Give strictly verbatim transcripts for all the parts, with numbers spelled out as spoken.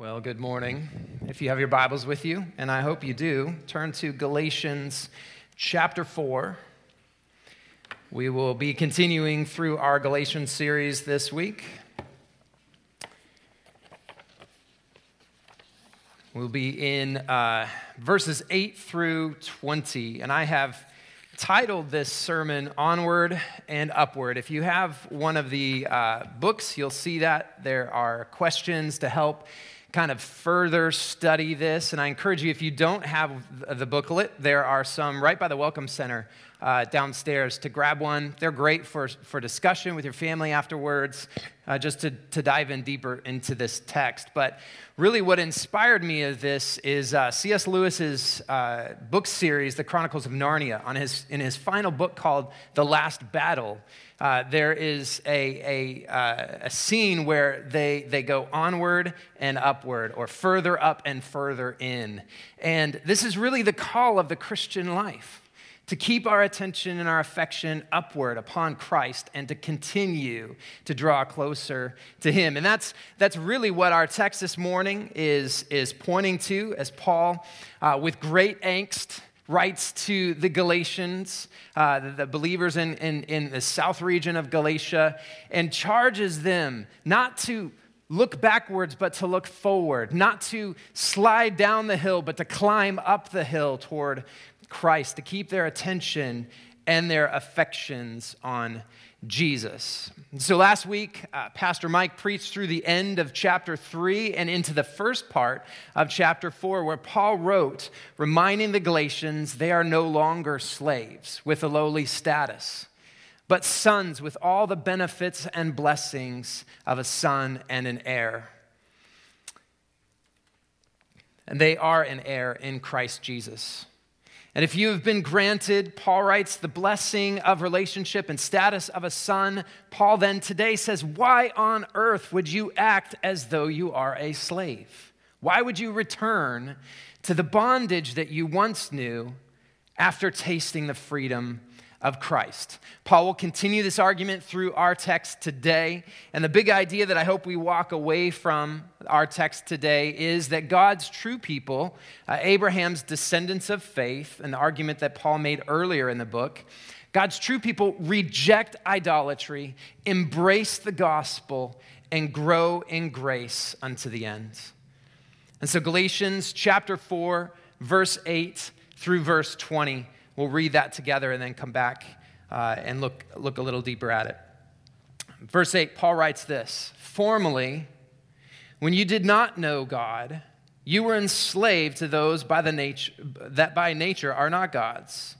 Well, good morning. If you have your Bibles with you, and I hope you do, turn to Galatians chapter four. We will be continuing through our Galatians series this week. We'll be in uh, verses eight through twenty, and I have titled this sermon Onward and Upward. If you have one of the uh, books, you'll see that there are questions to help kind of further study this, and I encourage you, if you don't have the booklet, there are some right by the Welcome Center uh, downstairs to grab one. They're great for, for discussion with your family afterwards, uh, just to, to dive in deeper into this text. But really what inspired me of this is uh, C S. Lewis's uh, book series, The Chronicles of Narnia. On his in his final book called The Last Battle, Uh, there is a, a, uh, a scene where they, they go onward and upward, or further up and further in. And this is really the call of the Christian life, to keep our attention and our affection upward upon Christ and to continue to draw closer to him. And that's that's really what our text this morning is, is pointing to, as Paul, uh, with great angst, writes to the Galatians, uh, the believers in, in, in the south region of Galatia, and charges them not to look backwards, but to look forward, not to slide down the hill, but to climb up the hill toward Christ, to keep their attention and their affections on Jesus. So last week, uh, Pastor Mike preached through the end of chapter three and into the first part of chapter four, where Paul wrote, reminding the Galatians they are no longer slaves with a lowly status, but sons with all the benefits and blessings of a son and an heir. And they are an heir in Christ Jesus. And if you have been granted, Paul writes, the blessing of relationship and status of a son, Paul then today says, why on earth would you act as though you are a slave? Why would you return to the bondage that you once knew after tasting the freedom of Christ? Paul will continue this argument through our text today. And the big idea that I hope we walk away from our text today is that God's true people, uh, Abraham's descendants of faith, an argument that Paul made earlier in the book, God's true people reject idolatry, embrace the gospel, and grow in grace unto the end. And so Galatians chapter four, verse eight through verse twenty, we'll read that together and then come back uh, and look, look a little deeper at it. Verse eight, Paul writes this, formerly, when you did not know God, you were enslaved to those by the nature, that by nature are not God's.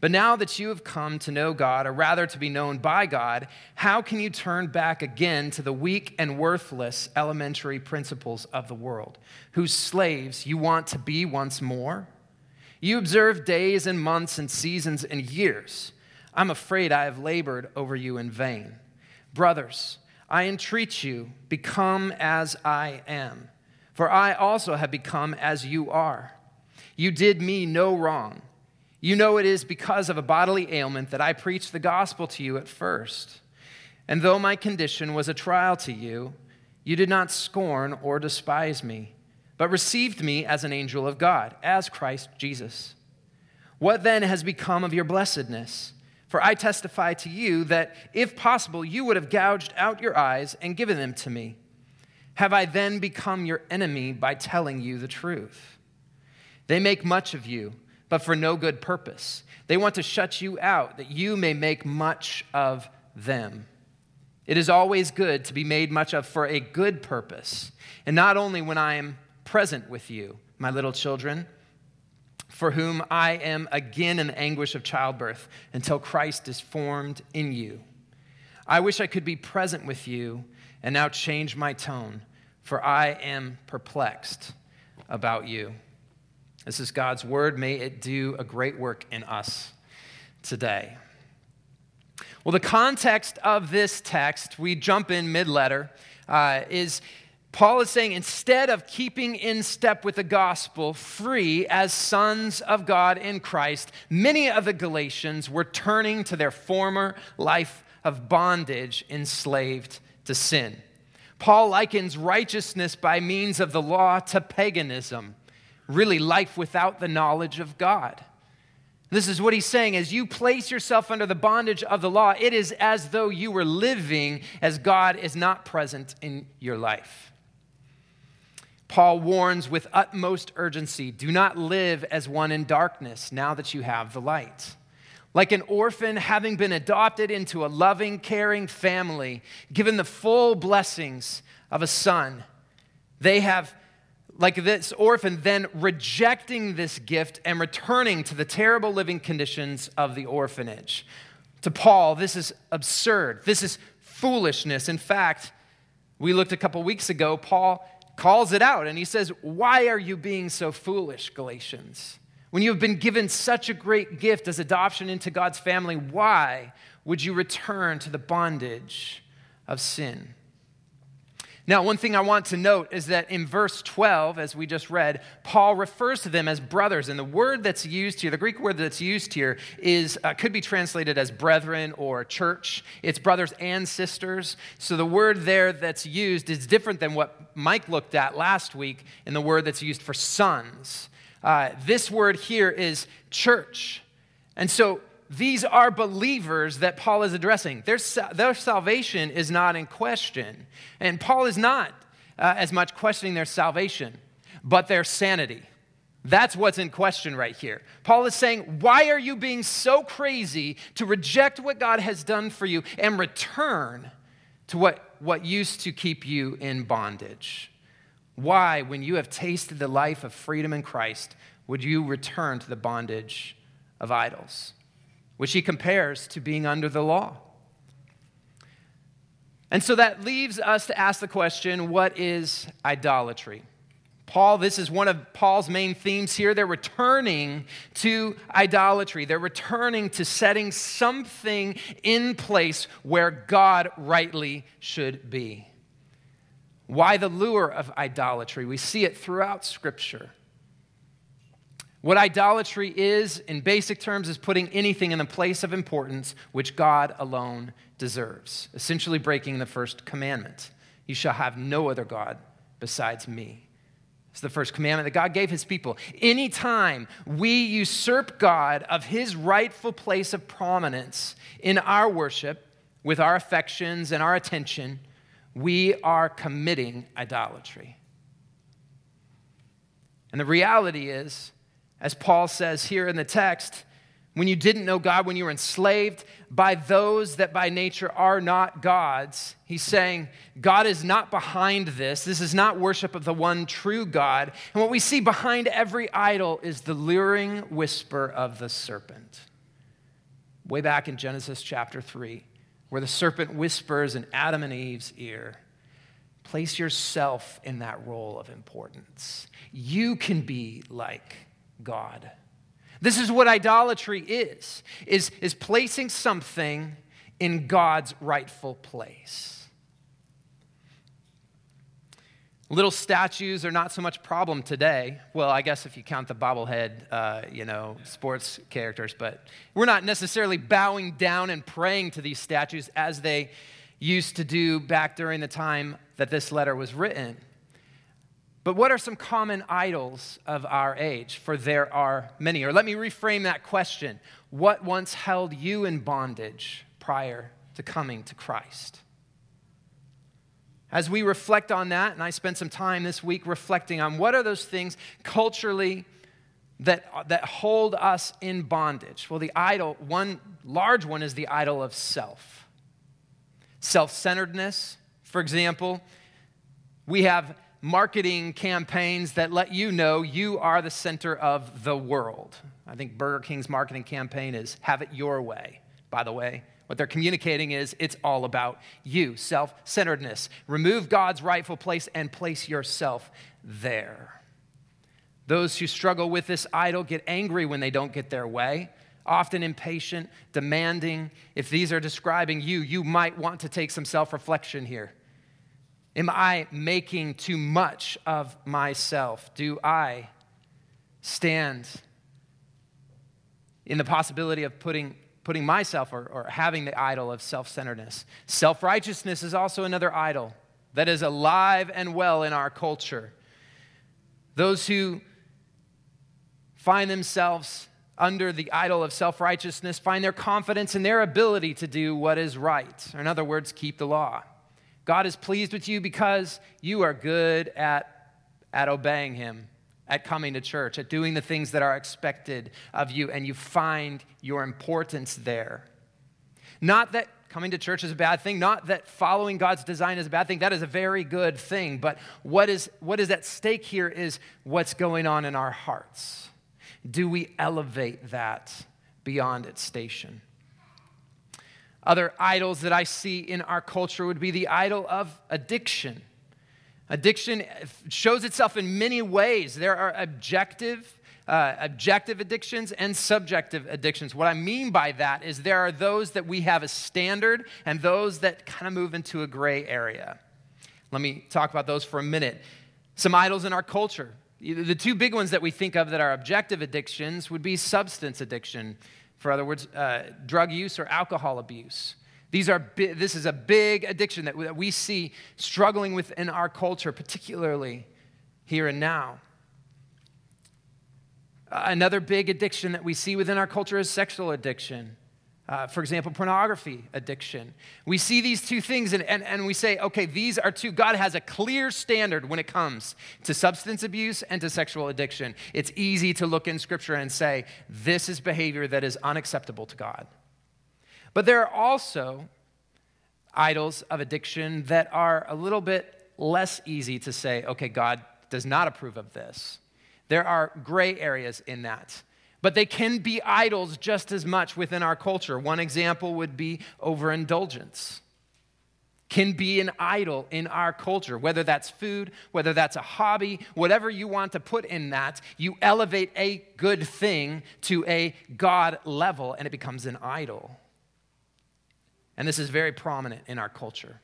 But now that you have come to know God, or rather to be known by God, how can you turn back again to the weak and worthless elementary principles of the world, whose slaves you want to be once more? You observe days and months and seasons and years. I'm afraid I have labored over you in vain. Brothers, I entreat you, become as I am, for I also have become as you are. You did me no wrong. You know it is because of a bodily ailment that I preached the gospel to you at first. And though my condition was a trial to you, you did not scorn or despise me, but received me as an angel of God, as Christ Jesus. What then has become of your blessedness? For I testify to you that, if possible, you would have gouged out your eyes and given them to me. Have I then become your enemy by telling you the truth? They make much of you, but for no good purpose. They want to shut you out, that you may make much of them. It is always good to be made much of for a good purpose, and not only when I am present with you, my little children, for whom I am again in the anguish of childbirth until Christ is formed in you. I wish I could be present with you and now change my tone, for I am perplexed about you. This is God's word. May it do a great work in us today. Well, the context of this text, we jump in mid-letter, uh, is Paul is saying, instead of keeping in step with the gospel, free as sons of God in Christ, many of the Galatians were turning to their former life of bondage, enslaved to sin. Paul likens righteousness by means of the law to paganism, really life without the knowledge of God. This is what he's saying. As you place yourself under the bondage of the law, it is as though you were living as God is not present in your life. Paul warns with utmost urgency, do not live as one in darkness now that you have the light. Like an orphan having been adopted into a loving, caring family, given the full blessings of a son, they have, like this orphan, then rejecting this gift and returning to the terrible living conditions of the orphanage. To Paul, this is absurd. This is foolishness. In fact, we looked a couple weeks ago, Paul calls it out and he says, why are you being so foolish, Galatians? When you have been given such a great gift as adoption into God's family, why would you return to the bondage of sin? Now, one thing I want to note is that in verse twelve, as we just read, Paul refers to them as brothers. And the word that's used here, the Greek word that's used here, is uh, could be translated as brethren or church. It's brothers and sisters. So the word there that's used is different than what Mike looked at last week in the word that's used for sons. Uh, this word here is church. And so these are believers that Paul is addressing. Their, their salvation is not in question. And Paul is not uh, as much questioning their salvation, but their sanity. That's what's in question right here. Paul is saying, why are you being so crazy to reject what God has done for you and return to what, what used to keep you in bondage? Why, when you have tasted the life of freedom in Christ, would you return to the bondage of idols, which he compares to being under the law? And so that leaves us to ask the question, what is idolatry? Paul, this is one of Paul's main themes here. They're returning to idolatry. They're returning to setting something in place where God rightly should be. Why the lure of idolatry? We see it throughout Scripture. What idolatry is, in basic terms, is putting anything in the place of importance which God alone deserves, essentially breaking the first commandment. You shall have no other God besides me. It's the first commandment that God gave his people. Anytime we usurp God of his rightful place of prominence in our worship, with our affections and our attention, we are committing idolatry. And the reality is, as Paul says here in the text, when you didn't know God, when you were enslaved by those that by nature are not God's, he's saying God is not behind this. This is not worship of the one true God. And what we see behind every idol is the luring whisper of the serpent. Way back in Genesis chapter three, where the serpent whispers in Adam and Eve's ear, place yourself in that role of importance. You can be like God. This is what idolatry is, is, is placing something in God's rightful place. Little statues are not so much a problem today. Well, I guess if you count the bobblehead, uh, you know, sports characters, but we're not necessarily bowing down and praying to these statues as they used to do back during the time that this letter was written. But what are some common idols of our age? For there are many. Or let me reframe that question. What once held you in bondage prior to coming to Christ? As we reflect on that, and I spent some time this week reflecting on what are those things culturally that, that hold us in bondage? Well, the idol, one large one is the idol of self. Self-centeredness, for example. We have marketing campaigns that let you know you are the center of the world. I think Burger King's marketing campaign is have it your way, by the way. What they're communicating is it's all about you, self-centeredness. Remove God's rightful place and place yourself there. Those who struggle with this idol get angry when they don't get their way, often impatient, demanding. If these are describing you, you might want to take some self-reflection here. Am I making too much of myself? Do I stand in the possibility of putting putting myself or, or having the idol of self-centeredness? Self-righteousness is also another idol that is alive and well in our culture. Those who find themselves under the idol of self-righteousness find their confidence in their ability to do what is right. Or in other words, keep the law. God is pleased with you because you are good at, at obeying him, at coming to church, at doing the things that are expected of you, and you find your importance there. Not that coming to church is a bad thing, not that following God's design is a bad thing. That is a very good thing, but what is, what is at stake here is what's going on in our hearts. Do we elevate that beyond its station? Other idols that I see in our culture would be the idol of addiction. Addiction shows itself in many ways. There are objective Uh, objective addictions and subjective addictions. What I mean by that is there are those that we have a standard and those that kind of move into a gray area. Let me talk about those for a minute. Some idols in our culture. The two big ones that we think of that are objective addictions would be substance addiction, for other words, uh, drug use or alcohol abuse. These are bi- this is a big addiction that we, that we see struggling with in our culture, particularly here and now. Another big addiction that we see within our culture is sexual addiction. Uh, for example, pornography addiction. We see these two things and, and, and we say, okay, these are two. God has a clear standard when it comes to substance abuse and to sexual addiction. It's easy to look in Scripture and say, this is behavior that is unacceptable to God. But there are also idols of addiction that are a little bit less easy to say, okay, God does not approve of this. There are gray areas in that, but they can be idols just as much within our culture. One example would be overindulgence. Can be an idol in our culture, whether that's food, whether that's a hobby, whatever you want to put in that, you elevate a good thing to a God level and it becomes an idol. And this is very prominent in our culture.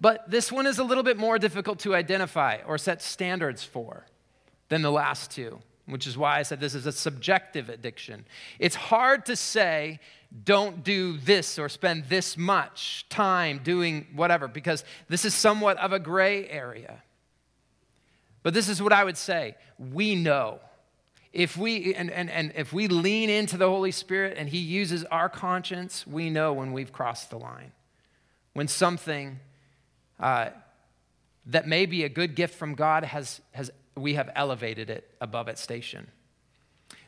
But this one is a little bit more difficult to identify or set standards for than the last two, which is why I said this is a subjective addiction. It's hard to say, don't do this or spend this much time doing whatever, because this is somewhat of a gray area. But this is what I would say. We know. If we and, and, and if we lean into the Holy Spirit and he uses our conscience, we know when we've crossed the line. When something uh, that may be a good gift from God has has. We have elevated it above its station.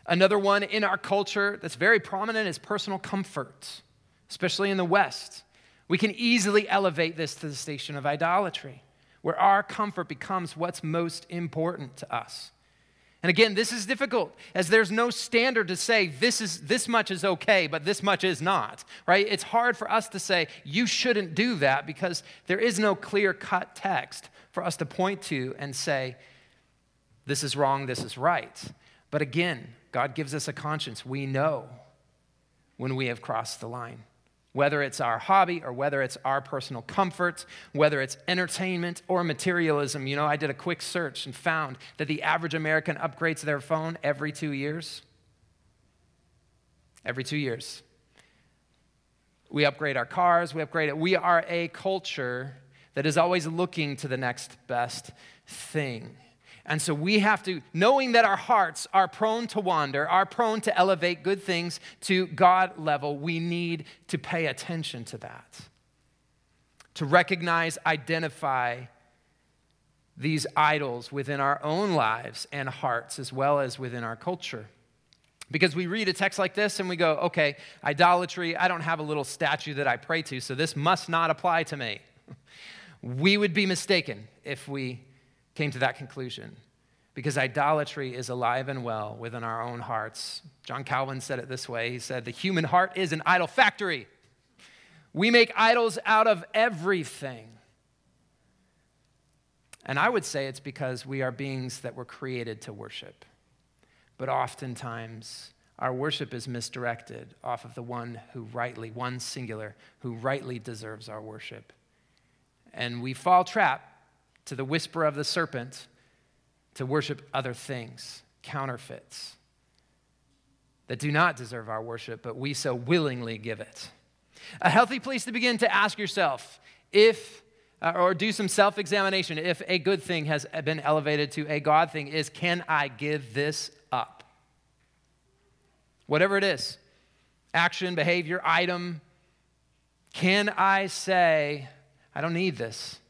Another one in our culture that's very prominent is personal comfort, especially in the West. We can easily elevate this to the station of idolatry, where our comfort becomes what's most important to us. And again, this is difficult, as there's no standard to say this is this much is okay, but this much is not, right? It's hard for us to say you shouldn't do that because there is no clear-cut text for us to point to and say, this is wrong, this is right. But again, God gives us a conscience. We know when we have crossed the line, whether it's our hobby or whether it's our personal comfort, whether it's entertainment or materialism. You know, I did a quick search and found that the average American upgrades their phone every two years. Every two years. We upgrade our cars, we upgrade it. We are a culture that is always looking to the next best thing. And so we have to, knowing that our hearts are prone to wander, are prone to elevate good things to God level, we need to pay attention to that. To recognize, identify these idols within our own lives and hearts as well as within our culture. Because we read a text like this and we go, okay, idolatry, I don't have a little statue that I pray to, so this must not apply to me. We would be mistaken if we came to that conclusion, because idolatry is alive and well within our own hearts. John Calvin said it this way. He said, the human heart is an idol factory. We make idols out of everything. And I would say it's because we are beings that were created to worship. But oftentimes, our worship is misdirected off of the one who rightly, one singular, who rightly deserves our worship. And we fall trapped to the whisper of the serpent, to worship other things, counterfeits, that do not deserve our worship, but we so willingly give it. A healthy place to begin to ask yourself, if uh, or do some self-examination. If a good thing has been elevated to a God thing, is can I give this up? Whatever it is, action, behavior, item, can I say, I don't need this,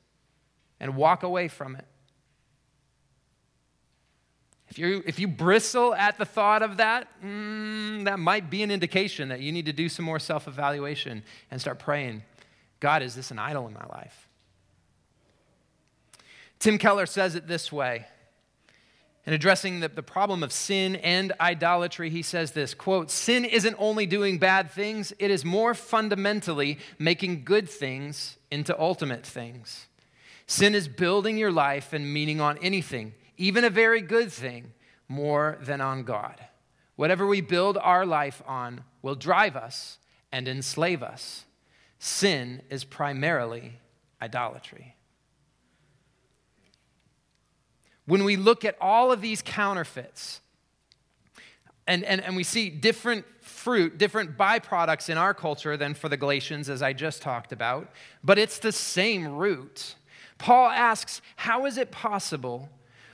and walk away from it? If you if you bristle at the thought of that, mm, that might be an indication that you need to do some more self-evaluation and start praying, God, is this an idol in my life? Tim Keller says it this way. In addressing the, the problem of sin and idolatry, he says this, quote, sin isn't only doing bad things, it is more fundamentally making good things into ultimate things. Sin is building your life and meaning on anything, even a very good thing, more than on God. Whatever we build our life on will drive us and enslave us. Sin is primarily idolatry. When we look at all of these counterfeits and, and, and we see different fruit, different byproducts in our culture than for the Galatians, as I just talked about, but it's the same root. Paul asks, how is it possible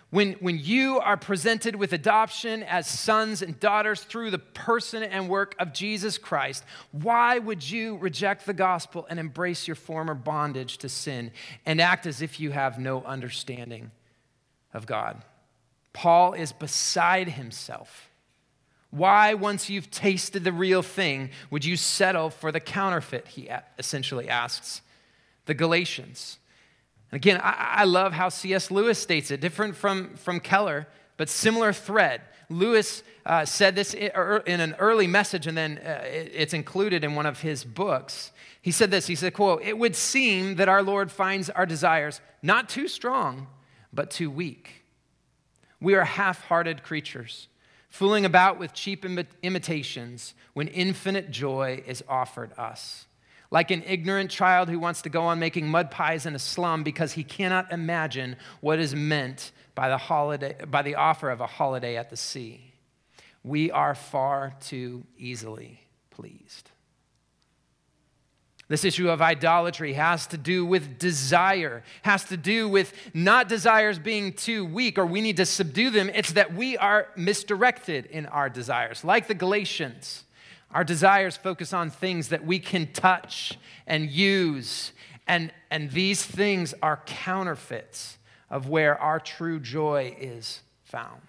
when, when you are presented with adoption as sons and daughters through the person and work of Jesus Christ, why would you reject the gospel and embrace your former bondage to sin and act as if you have no understanding of God? Paul is beside himself. Why, once you've tasted the real thing, would you settle for the counterfeit, he essentially asks the Galatians. And again, I, I love how C S Lewis states it, different from, from Keller, but similar thread. Lewis uh, said this in an early message, and then uh, it's included in one of his books. He said this, he said, quote, it would seem that our Lord finds our desires not too strong, but too weak. We are half-hearted creatures, fooling about with cheap Im- imitations when infinite joy is offered us. Like an ignorant child who wants to go on making mud pies in a slum because he cannot imagine what is meant by the holiday, by the offer of a holiday at the sea. We are far too easily pleased. This issue of idolatry has to do with desire, has to do with not desires being too weak or we need to subdue them. It's that we are misdirected in our desires. Like the Galatians, our desires focus on things that we can touch and use, and, and these things are counterfeits of where our true joy is found.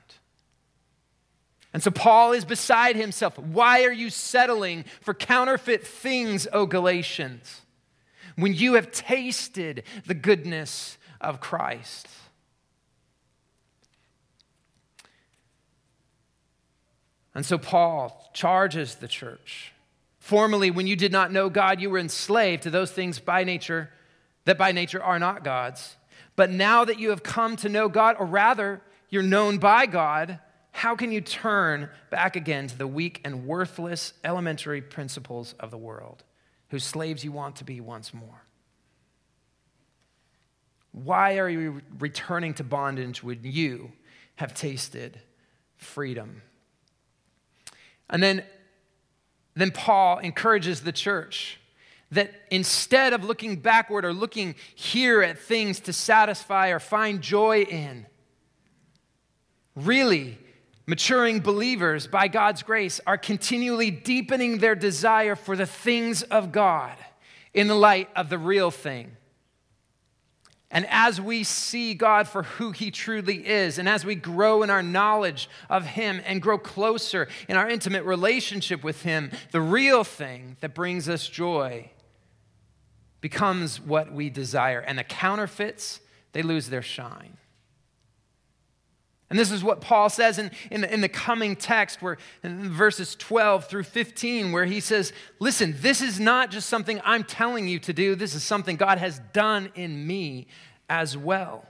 And so Paul is beside himself. Why are you settling for counterfeit things, O Galatians, when you have tasted the goodness of Christ? And so Paul charges the church. Formerly, when you did not know God, you were enslaved to those things by nature that by nature are not God's. But now that you have come to know God, or rather, you're known by God, how can you turn back again to the weak and worthless elementary principles of the world, whose slaves you want to be once more? Why are you returning to bondage when you have tasted freedom? And then, then Paul encourages the church that instead of looking backward or looking here at things to satisfy or find joy in, really, maturing believers, by God's grace, are continually deepening their desire for the things of God in the light of the real thing. And as we see God for who he truly is, and as we grow in our knowledge of him and grow closer in our intimate relationship with him, the real thing that brings us joy becomes what we desire. And the counterfeits, they lose their shine. And this is what Paul says in, in, in the coming text, where in verses twelve through fifteen, where he says, listen, this is not just something I'm telling you to do. This is something God has done in me as well.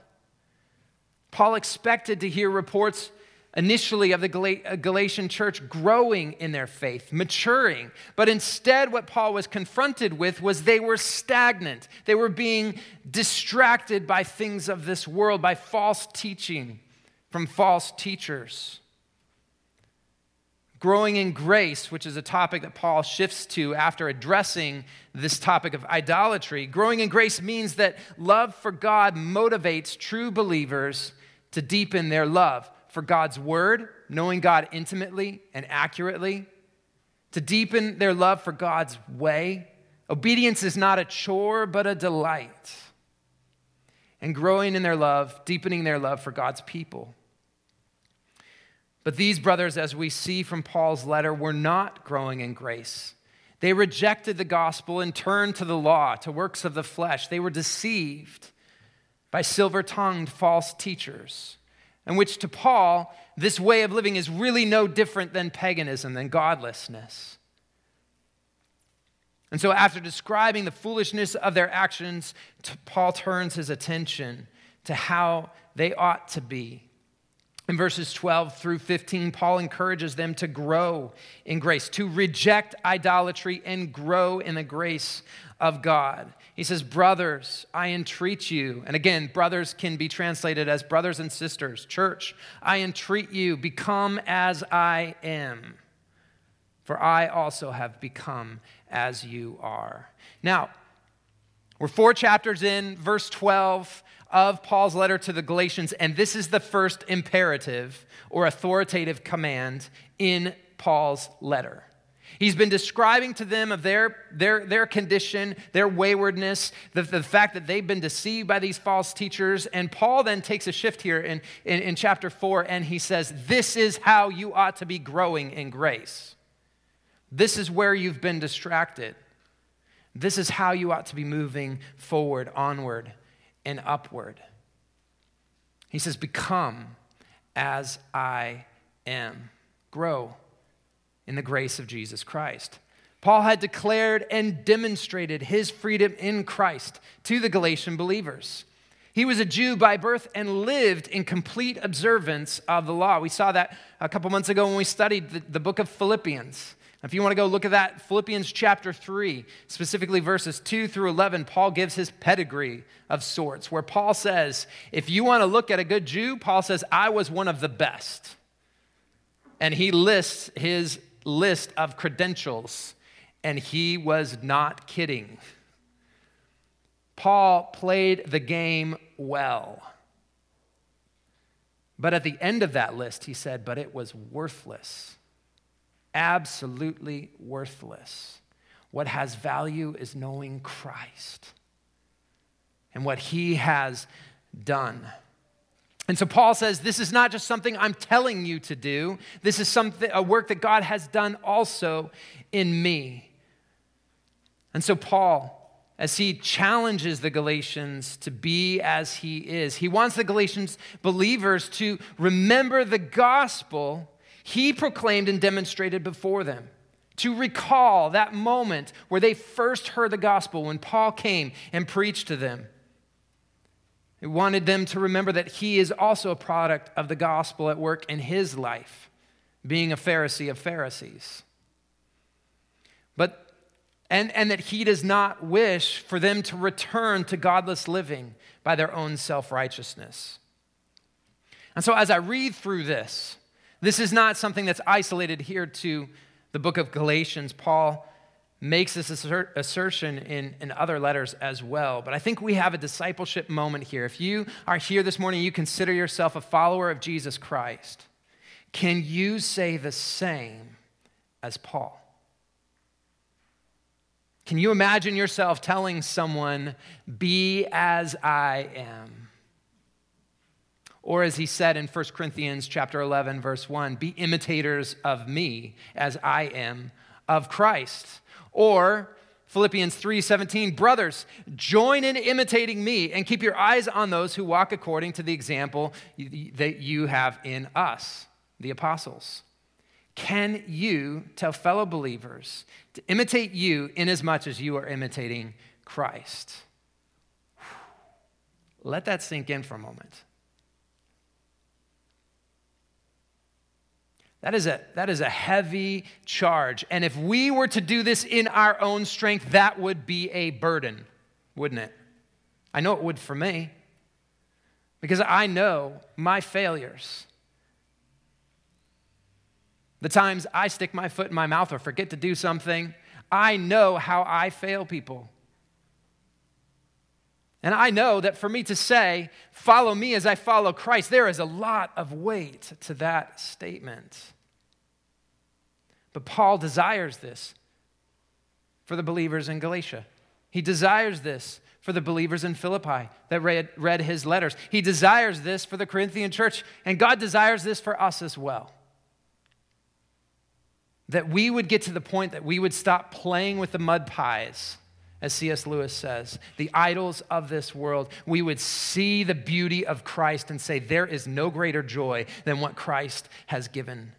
Paul expected to hear reports initially of the Gal- Galatian church growing in their faith, maturing. But instead, what Paul was confronted with was they were stagnant. They were being distracted by things of this world, by false teaching from false teachers. Growing in grace, which is a topic that Paul shifts to after addressing this topic of idolatry. Growing in grace means that love for God motivates true believers to deepen their love for God's word, knowing God intimately and accurately, to deepen their love for God's way. Obedience is not a chore, but a delight. And growing in their love, deepening their love for God's people. But these brothers, as we see from Paul's letter, were not growing in grace. They rejected the gospel and turned to the law, to works of the flesh. They were deceived by silver-tongued false teachers, in which to Paul, this way of living is really no different than paganism, than godlessness. And so after describing the foolishness of their actions, Paul turns his attention to how they ought to be. In verses twelve through fifteen, Paul encourages them to grow in grace, to reject idolatry and grow in the grace of God. He says, brothers, I entreat you. And again, brothers can be translated as brothers and sisters. Church, I entreat you, become as I am. For I also have become as you are. Now, we're four chapters in, verse twelve of Paul's letter to the Galatians, and this is the first imperative or authoritative command in Paul's letter. He's been describing to them of their, their, their condition, their waywardness, the, the fact that they've been deceived by these false teachers, and Paul then takes a shift here in, in, in chapter four, and he says, this is how you ought to be growing in grace. This is where you've been distracted. This is how you ought to be moving forward, onward, and upward. He says, become as I am. Grow in the grace of Jesus Christ. Paul had declared and demonstrated his freedom in Christ to the Galatian believers. He was a Jew by birth and lived in complete observance of the law. We saw that a couple months ago when we studied the, the book of Philippians. If you want to go look at that, Philippians chapter three, specifically verses two through eleven, Paul gives his pedigree of sorts, where Paul says, if you want to look at a good Jew, Paul says, I was one of the best. And he lists his list of credentials, and he was not kidding. Paul played the game well. But at the end of that list, he said, but it was worthless. Absolutely worthless. What has value is knowing Christ and what he has done. And so Paul says, this is not just something I'm telling you to do. This is something, a work that God has done also in me. And so Paul, as he challenges the Galatians to be as he is, he wants the Galatians believers to remember the gospel he proclaimed and demonstrated before them, to recall that moment where they first heard the gospel when Paul came and preached to them. He wanted them to remember that he is also a product of the gospel at work in his life, being a Pharisee of Pharisees. But and, and that he does not wish for them to return to godless living by their own self-righteousness. And so as I read through this, this is not something that's isolated here to the book of Galatians. Paul makes this assert- assertion in, in other letters as well. But I think we have a discipleship moment here. If you are here this morning, you consider yourself a follower of Jesus Christ. Can you say the same as Paul? Can you imagine yourself telling someone, be as I am? Or as he said in First Corinthians chapter eleven, verse one, be imitators of me as I am of Christ. Or Philippians three seventeen, brothers, join in imitating me and keep your eyes on those who walk according to the example that you have in us, the apostles. Can you tell fellow believers to imitate you inasmuch as you are imitating Christ? Let that sink in for a moment. That is a that is a heavy charge. And if we were to do this in our own strength, that would be a burden, wouldn't it? I know it would for me, because I know my failures. The times I stick my foot in my mouth or forget to do something, I know how I fail people. And I know that for me to say, follow me as I follow Christ, there is a lot of weight to that statement. But Paul desires this for the believers in Galatia. He desires this for the believers in Philippi that read, read his letters. He desires this for the Corinthian church, and God desires this for us as well. That we would get to the point that we would stop playing with the mud pies, as C S Lewis says, the idols of this world. We would see the beauty of Christ and say, there is no greater joy than what Christ has given.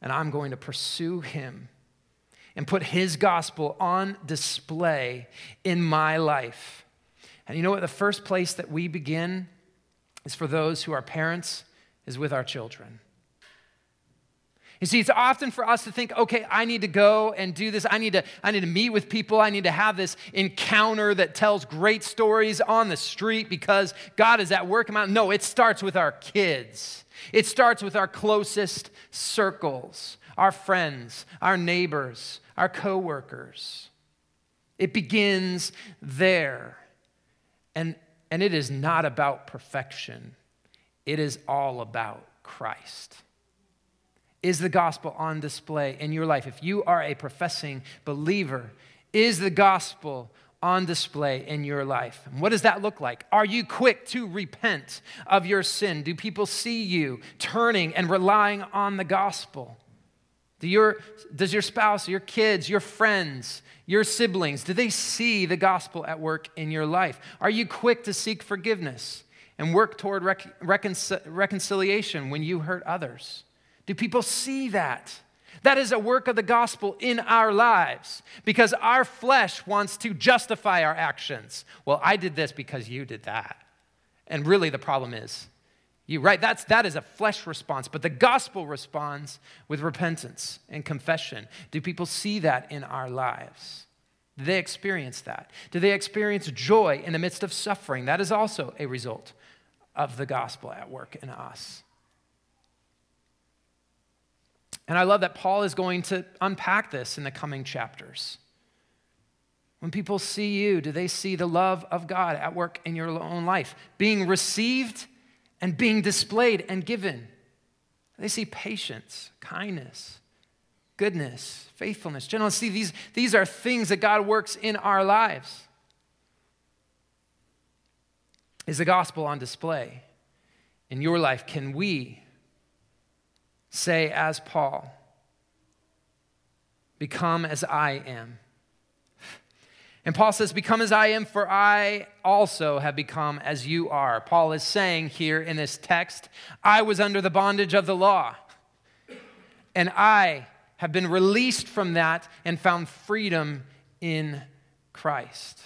And I'm going to pursue him and put his gospel on display in my life. And you know what? The first place that we begin is for those who are parents, is with our children. You see, it's often for us to think, okay, I need to go and do this. I need to, I need to meet with people. I need to have this encounter that tells great stories on the street because God is at work. No, it starts with our kids. It starts with our closest circles, our friends, our neighbors, our coworkers. It begins there. And, and it is not about perfection. It is all about Christ. Is the gospel on display in your life? If you are a professing believer, is the gospel on display in your life? And what does that look like? Are you quick to repent of your sin? Do people see you turning and relying on the gospel? Do your, does your spouse, your kids, your friends, your siblings, do they see the gospel at work in your life? Are you quick to seek forgiveness and work toward rec- reconcil- reconciliation when you hurt others? Do people see that? That is a work of the gospel in our lives because our flesh wants to justify our actions. Well, I did this because you did that. And really the problem is you, right? That's, that is a flesh response, but the gospel responds with repentance and confession. Do people see that in our lives? Do they experience that? Do they experience joy in the midst of suffering? That is also a result of the gospel at work in us. And I love that Paul is going to unpack this in the coming chapters. When people see you, do they see the love of God at work in your own life, being received and being displayed and given? They see patience, kindness, goodness, faithfulness, gentleness. See, these, these are things that God works in our lives. Is the gospel on display in your life? Can we say as Paul, become as I am? And Paul says, become as I am, for I also have become as you are. Paul is saying here in this text, I was under the bondage of the law, and I have been released from that and found freedom in Christ.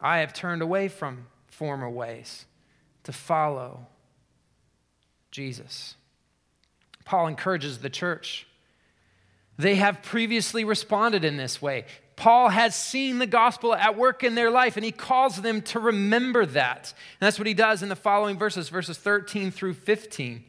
I have turned away from former ways to follow Jesus. Paul encourages the church. They have previously responded in this way. Paul has seen the gospel at work in their life, and he calls them to remember that. And that's what he does in the following verses, verses thirteen through fifteen,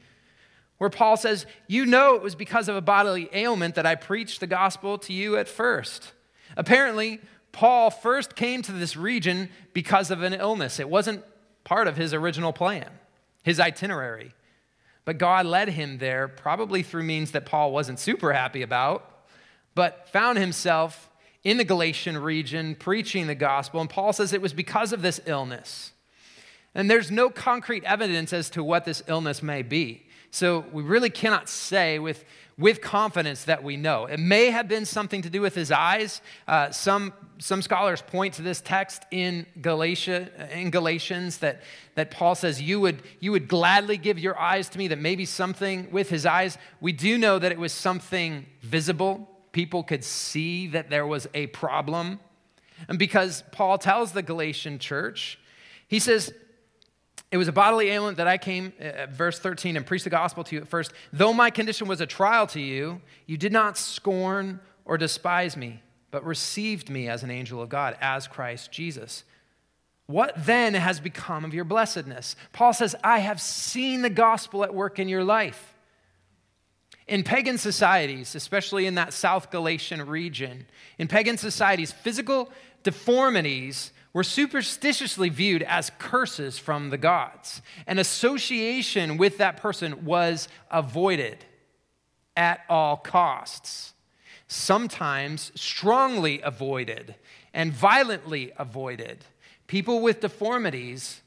where Paul says, you know it was because of a bodily ailment that I preached the gospel to you at first. Apparently, Paul first came to this region because of an illness. It wasn't part of his original plan, his itinerary. But God led him there, probably through means that Paul wasn't super happy about, but found himself in the Galatian region preaching the gospel. And Paul says it was because of this illness. And there's no concrete evidence as to what this illness may be. So we really cannot say with, with confidence that we know. It may have been something to do with his eyes. Uh, some some scholars point to this text in Galatia in Galatians that, that Paul says, you would, you would gladly give your eyes to me, that maybe something with his eyes. We do know that it was something visible. People could see that there was a problem. And because Paul tells the Galatian church, he says, it was a bodily ailment that I came, at verse thirteen, and preached the gospel to you at first. Though my condition was a trial to you, you did not scorn or despise me, but received me as an angel of God, as Christ Jesus. What then has become of your blessedness? Paul says, I have seen the gospel at work in your life. In pagan societies, especially in that South Galatian region, in pagan societies, physical deformities were superstitiously viewed as curses from the gods. And association with that person was avoided at all costs, sometimes strongly avoided and violently avoided. People with deformities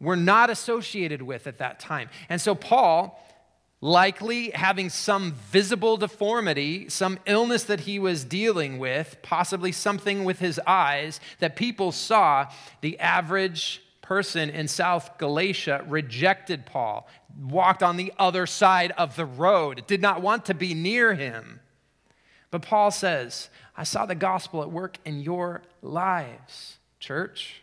were not associated with at that time. And so Paul, likely having some visible deformity, some illness that he was dealing with, possibly something with his eyes that people saw, the average person in South Galatia rejected Paul, walked on the other side of the road, did not want to be near him. But Paul says, I saw the gospel at work in your lives, church.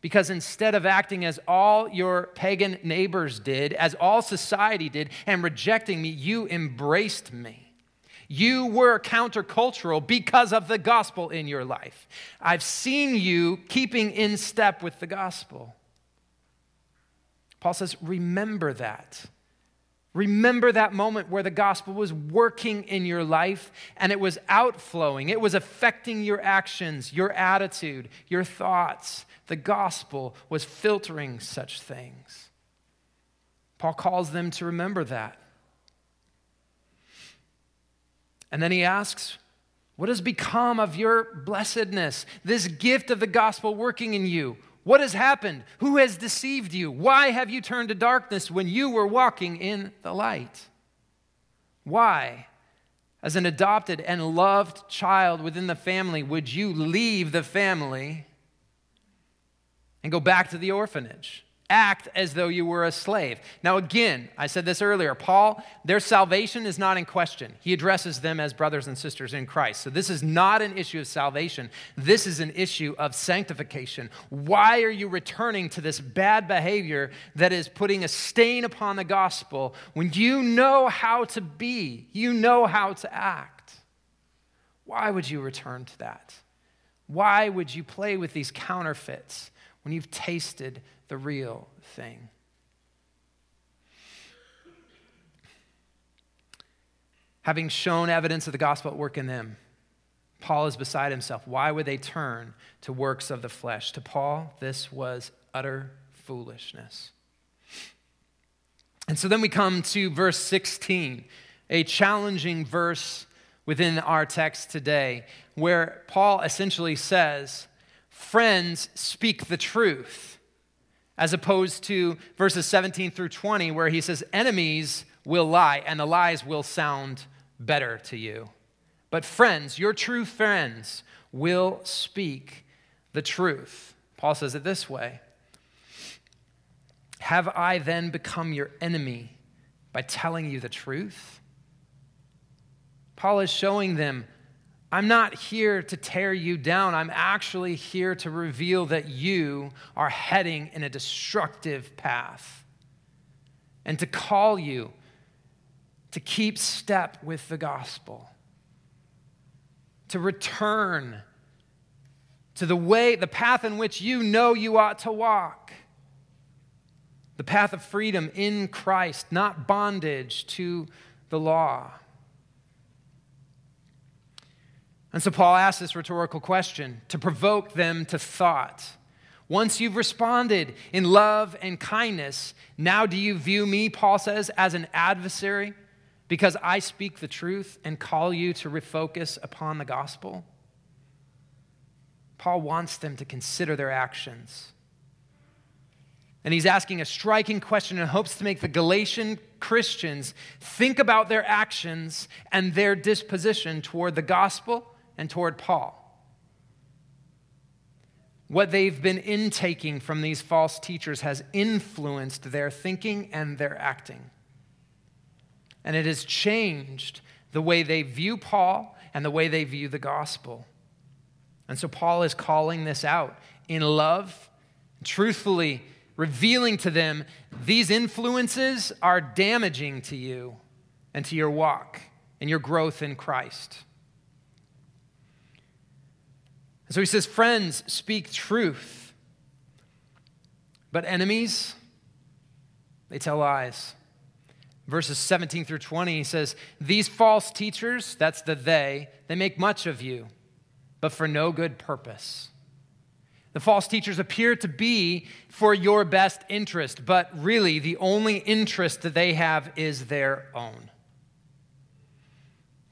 Because instead of acting as all your pagan neighbors did, as all society did, and rejecting me, you embraced me. You were countercultural because of the gospel in your life. I've seen you keeping in step with the gospel. Paul says, remember that. Remember that moment where the gospel was working in your life and it was outflowing. It was affecting your actions, your attitude, your thoughts. The gospel was filtering such things. Paul calls them to remember that. And then he asks, what has become of your blessedness? This gift of the gospel working in you. What has happened? Who has deceived you? Why have you turned to darkness when you were walking in the light? Why? As an adopted and loved child within the family, would you leave the family and go back to the orphanage? Act as though you were a slave. Now again, I said this earlier, Paul, their salvation is not in question. He addresses them as brothers and sisters in Christ. So this is not an issue of salvation. This is an issue of sanctification. Why are you returning to this bad behavior that is putting a stain upon the gospel when you know how to be, you know how to act? Why would you return to that? Why would you play with these counterfeits when you've tasted the real thing? Having shown evidence of the gospel at work in them, Paul is beside himself. Why would they turn to works of the flesh? To Paul, this was utter foolishness. And so then we come to verse sixteen, a challenging verse within our text today, where Paul essentially says, friends, speak the truth, as opposed to verses seventeen through twenty, where he says, enemies will lie, and the lies will sound better to you. But friends, your true friends, will speak the truth. Paul says it this way, have I then become your enemy by telling you the truth? Paul is showing them, I'm not here to tear you down. I'm actually here to reveal that you are heading in a destructive path and to call you to keep step with the gospel, to return to the way, the path in which you know you ought to walk, the path of freedom in Christ, not bondage to the law. And so Paul asks this rhetorical question to provoke them to thought. Once you've responded in love and kindness, now do you view me, Paul says, as an adversary because I speak the truth and call you to refocus upon the gospel? Paul wants them to consider their actions. And he's asking a striking question and hopes to make the Galatian Christians think about their actions and their disposition toward the gospel and toward Paul. What they've been intaking from these false teachers has influenced their thinking and their acting. And it has changed the way they view Paul and the way they view the gospel. And so Paul is calling this out in love, truthfully revealing to them, these influences are damaging to you and to your walk and your growth in Christ. So he says, friends, speak truth. But enemies, they tell lies. Verses seventeen through twenty, he says, these false teachers, that's the they, they make much of you, but for no good purpose. The false teachers appear to be for your best interest, but really the only interest that they have is their own.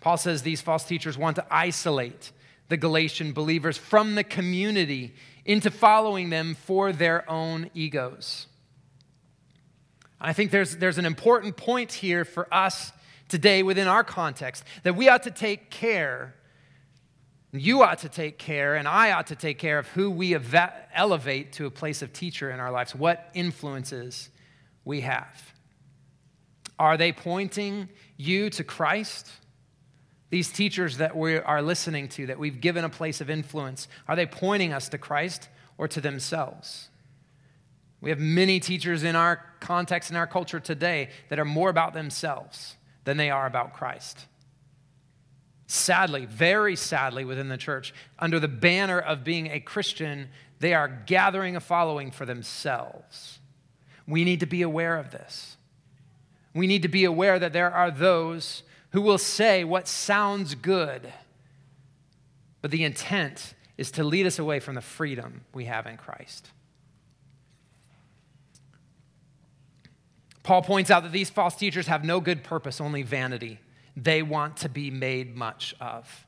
Paul says these false teachers want to isolate the Galatian believers from the community into following them for their own egos. I think there's, there's an important point here for us today within our context, that we ought to take care, you ought to take care, and I ought to take care of who we eva- elevate to a place of teacher in our lives, what influences we have. Are they pointing you to Christ? These teachers that we are listening to, that we've given a place of influence, are they pointing us to Christ or to themselves? We have many teachers in our context, in our culture today, that are more about themselves than they are about Christ. Sadly, very sadly, within the church, under the banner of being a Christian, they are gathering a following for themselves. We need to be aware of this. We need to be aware that there are those who will say what sounds good, but the intent is to lead us away from the freedom we have in Christ. Paul points out that these false teachers have no good purpose, only vanity. They want to be made much of.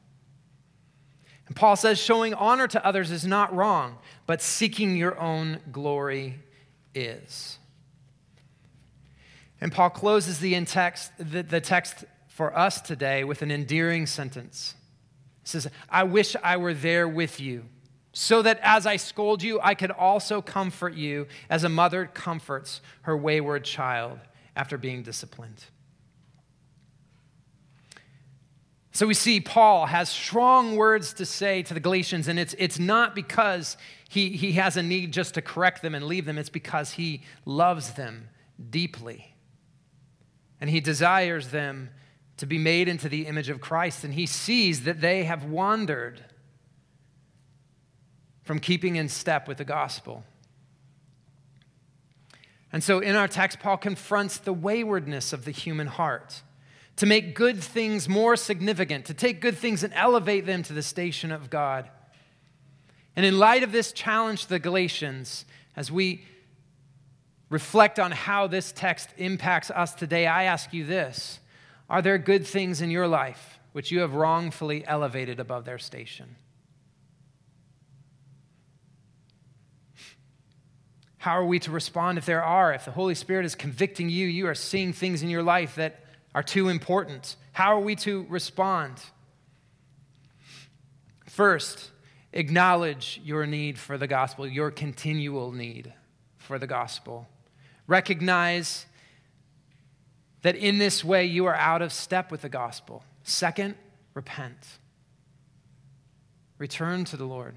And Paul says showing honor to others is not wrong, but seeking your own glory is. And Paul closes the text, the text for us today with an endearing sentence. He says, I wish I were there with you, so that as I scold you, I could also comfort you as a mother comforts her wayward child after being disciplined. So we see Paul has strong words to say to the Galatians, and it's, it's not because he, he has a need just to correct them and leave them. It's because he loves them deeply, and he desires them to be made into the image of Christ, and he sees that they have wandered from keeping in step with the gospel. And so in our text, Paul confronts the waywardness of the human heart to make good things more significant, to take good things and elevate them to the station of God. And in light of this challenge to the Galatians, as we reflect on how this text impacts us today, I ask you this: are there good things in your life which you have wrongfully elevated above their station? How are we to respond if there are? If the Holy Spirit is convicting you, you are seeing things in your life that are too important. How are we to respond? First, acknowledge your need for the gospel, your continual need for the gospel. Recognize that in this way you are out of step with the gospel. Second, repent. Return to the Lord.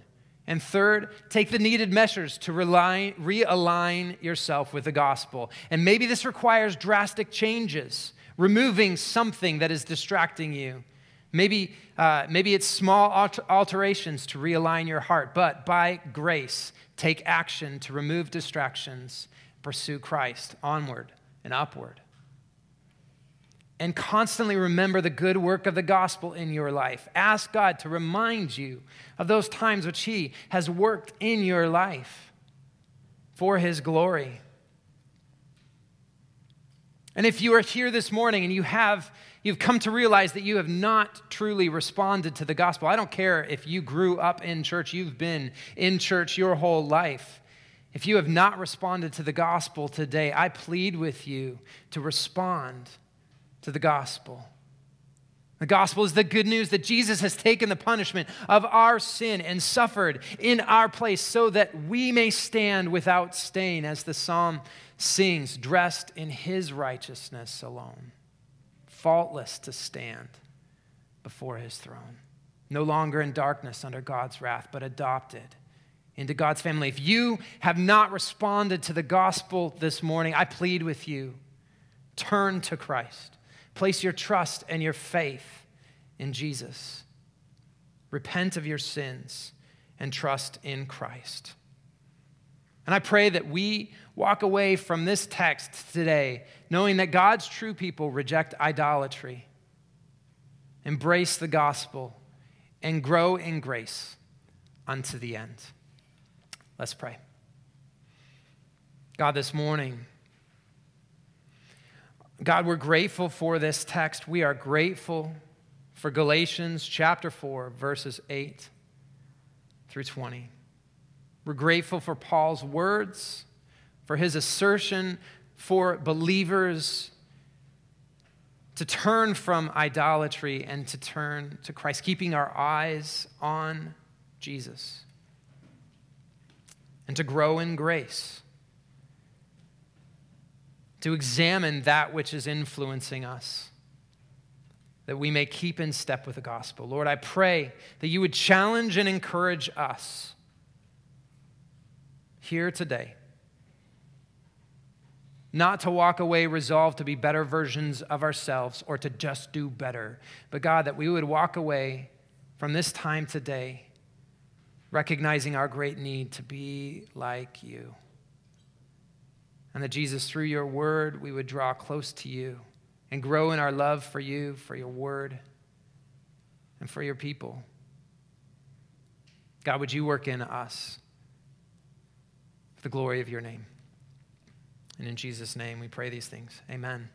And third, take the needed measures to realign, realign yourself with the gospel. And maybe this requires drastic changes, removing something that is distracting you. Maybe, uh, maybe it's small alterations to realign your heart, but by grace, take action to remove distractions, pursue Christ onward and upward. And constantly remember the good work of the gospel in your life. Ask God to remind you of those times which he has worked in your life for his glory. And if you are here this morning and you have, you've come to realize that you have not truly responded to the gospel, I don't care if you grew up in church, you've been in church your whole life. If you have not responded to the gospel today, I plead with you to respond to the gospel. The gospel is the good news that Jesus has taken the punishment of our sin and suffered in our place so that we may stand without stain, as the psalm sings, dressed in his righteousness alone, faultless to stand before his throne, no longer in darkness under God's wrath, but adopted into God's family. If you have not responded to the gospel this morning, I plead with you, turn to Christ. Place your trust and your faith in Jesus. Repent of your sins and trust in Christ. And I pray that we walk away from this text today knowing that God's true people reject idolatry, embrace the gospel, and grow in grace unto the end. Let's pray. God, this morning, God, we're grateful for this text. We are grateful for Galatians chapter four, verses eight through twenty. We're grateful for Paul's words, for his assertion for believers to turn from idolatry and to turn to Christ, keeping our eyes on Jesus, and to grow in grace, to examine that which is influencing us, that we may keep in step with the gospel. Lord, I pray that you would challenge and encourage us here today, not to walk away resolved to be better versions of ourselves or to just do better, but God, that we would walk away from this time today recognizing our great need to be like you. And that, Jesus, through your word, we would draw close to you and grow in our love for you, for your word, and for your people. God, would you work in us for the glory of your name? And in Jesus' name, we pray these things. Amen.